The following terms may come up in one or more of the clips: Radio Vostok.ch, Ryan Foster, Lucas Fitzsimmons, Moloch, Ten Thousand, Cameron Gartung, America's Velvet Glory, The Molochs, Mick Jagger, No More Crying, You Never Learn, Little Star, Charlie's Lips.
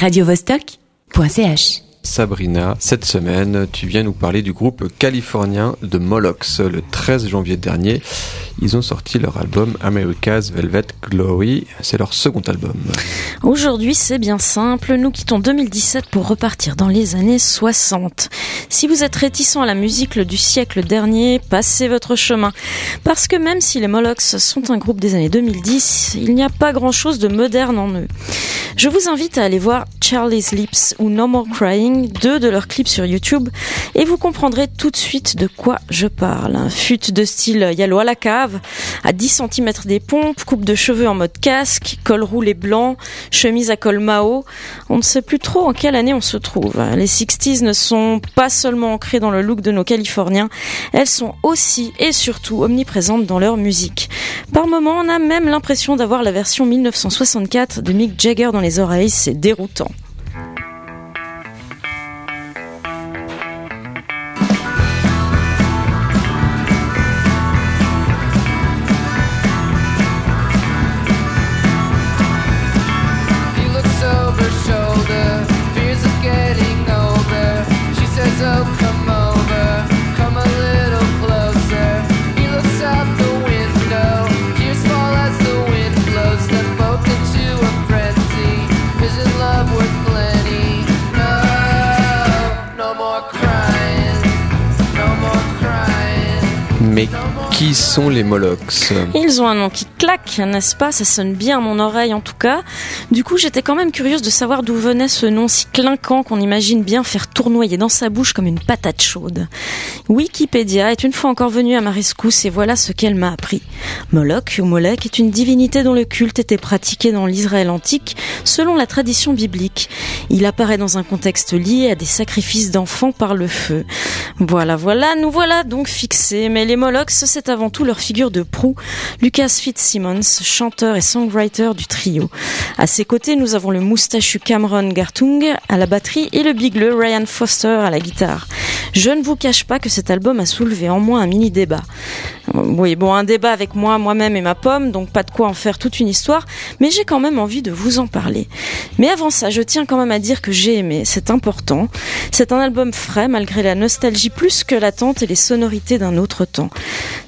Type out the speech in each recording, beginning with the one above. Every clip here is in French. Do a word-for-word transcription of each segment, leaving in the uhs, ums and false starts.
radio vostok point c h. Sabrina, cette semaine, tu viens nous parler du groupe californien The Molochs. Le treize janvier dernier, ils ont sorti leur album America's Velvet Glory. C'est leur second album. Aujourd'hui, c'est bien simple. Nous quittons deux mille dix-sept pour repartir dans les années soixante. Si vous êtes réticent à la musique du siècle dernier, passez votre chemin. Parce que même si les Molochs sont un groupe des années deux mille dix, il n'y a pas grand-chose de moderne en eux. Je vous invite à aller voir Charlie's Lips ou No More Crying, deux de leurs clips sur YouTube, et vous comprendrez tout de suite de quoi je parle. Un fut de style yellow à la cave, à dix centimètres des pompes, coupe de cheveux en mode casque, col roulé blanc, chemise à col Mao. On ne sait plus trop en quelle année on se trouve. Les sixties ne sont pas seulement ancrées dans le look de nos Californiens, elles sont aussi et surtout omniprésentes dans leur musique. Par moments, on a même l'impression d'avoir la version dix-neuf cent soixante-quatre de Mick Jagger dans les oreilles, c'est déroutant. Mais qui sont les Molochs ? Ils ont un nom qui claque, n'est-ce pas ? Ça sonne bien à mon oreille en tout cas. Du coup, j'étais quand même curieuse de savoir d'où venait ce nom si clinquant qu'on imagine bien faire tournoyer dans sa bouche comme une patate chaude. Wikipédia est une fois encore venue à ma rescousse et voilà ce qu'elle m'a appris. Moloch ou Molech est une divinité dont le culte était pratiqué dans l'Israël antique selon la tradition biblique. Il apparaît dans un contexte lié à des sacrifices d'enfants par le feu. Voilà, voilà, nous voilà donc fixés. Mais les Molochs, c'est avant tout leur figure de proue, Lucas Fitzsimmons, chanteur et songwriter du trio. À ses côtés, nous avons le moustachu Cameron Gartung à la batterie et le bigleux Ryan Foster à la guitare. Je ne vous cache pas que cet album a soulevé en moi un mini débat. Oui, bon, un débat avec moi, moi-même et ma pomme, donc pas de quoi en faire toute une histoire, mais j'ai quand même envie de vous en parler. Mais avant ça, je tiens quand même à dire que j'ai aimé, c'est important. C'est un album frais, malgré la nostalgie plus que l'attente et les sonorités d'un autre temps.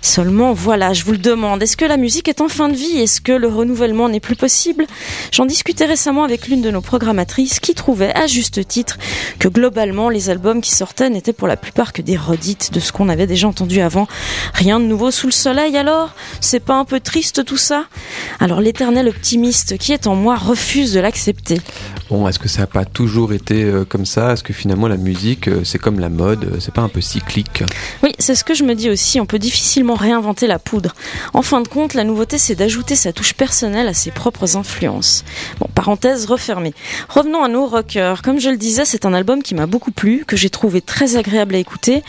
Seulement, voilà, je vous le demande, est-ce que la musique est en fin de vie ? Est-ce que le renouvellement n'est plus possible ? J'en discutais récemment avec l'une de nos programmatrices qui trouvait, à juste titre, que globalement, les albums qui sortaient n'étaient pour la plupart que des redites de ce qu'on avait déjà entendu avant. Rien de nouveau sous le soleil alors ? C'est pas un peu triste tout ça ? Alors l'éternel optimiste qui est en moi refuse de l'accepter. Bon, est-ce que ça n'a pas toujours été euh, comme ça ? Est-ce que finalement la musique, euh, c'est comme la mode, euh, c'est pas un peu cyclique ? Oui, c'est ce que je me dis aussi, on peut difficilement réinventer la poudre. En fin de compte, la nouveauté c'est d'ajouter sa touche personnelle à ses propres influences. Bon, parenthèse refermée. Revenons à nos rockers. Comme je le disais, c'est un album qui m'a beaucoup plu, que j'ai trouvé très agréable à écouter,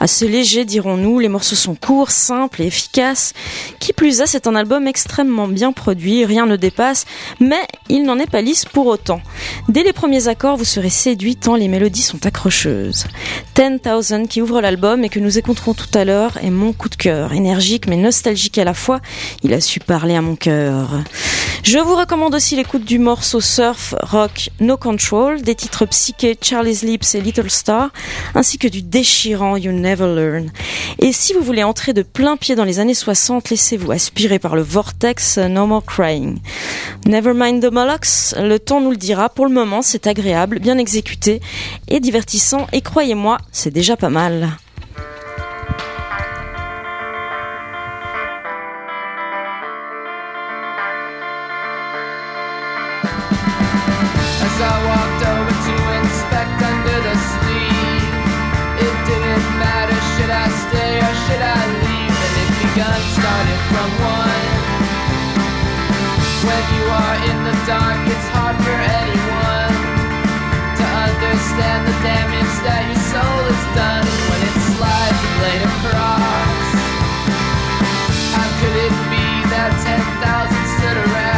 assez léger dirons-nous, les morceaux sont courts, simples, et efficace. Qui plus est, c'est un album extrêmement bien produit, rien ne dépasse, mais il n'en est pas lisse pour autant. Dès les premiers accords, vous serez séduit tant les mélodies sont accrocheuses. Ten Thousand qui ouvre l'album et que nous écouterons tout à l'heure est mon coup de cœur. Énergique mais nostalgique à la fois, il a su parler à mon cœur. Je vous recommande aussi l'écoute du morceau surf rock No Control, des titres psyché Charlie's Lips et Little Star, ainsi que du déchirant You Never Learn. Et si vous voulez entrer de plein pied dans les années soixante, laissez-vous aspirer par le vortex No More Crying. Never mind the Molochs, le temps nous le dira, pour le moment c'est agréable, bien exécuté et divertissant, et croyez-moi, c'est déjà pas mal. As I walked over to inspect under the sleeve, it didn't matter, should I stay or should I leave? And it begun, started from one. When you are in the dark, it's hard for anyone to understand the damage that your soul has done. When it slides and laid across, how could it be that ten thousand stood around?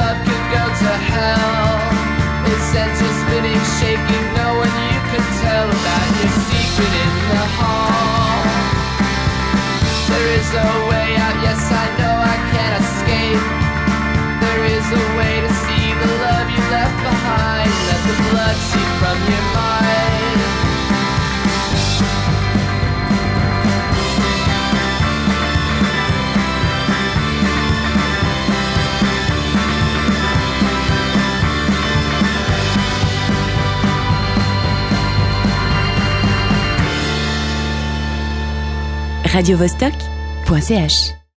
love can go to hell. It's center spinning, shaking, no one you can tell about your secret in the hall. There is a way out, yes I know I can't escape. There is a way to see the love you left behind. Let the blood seep from your mind. radio vostok dot c h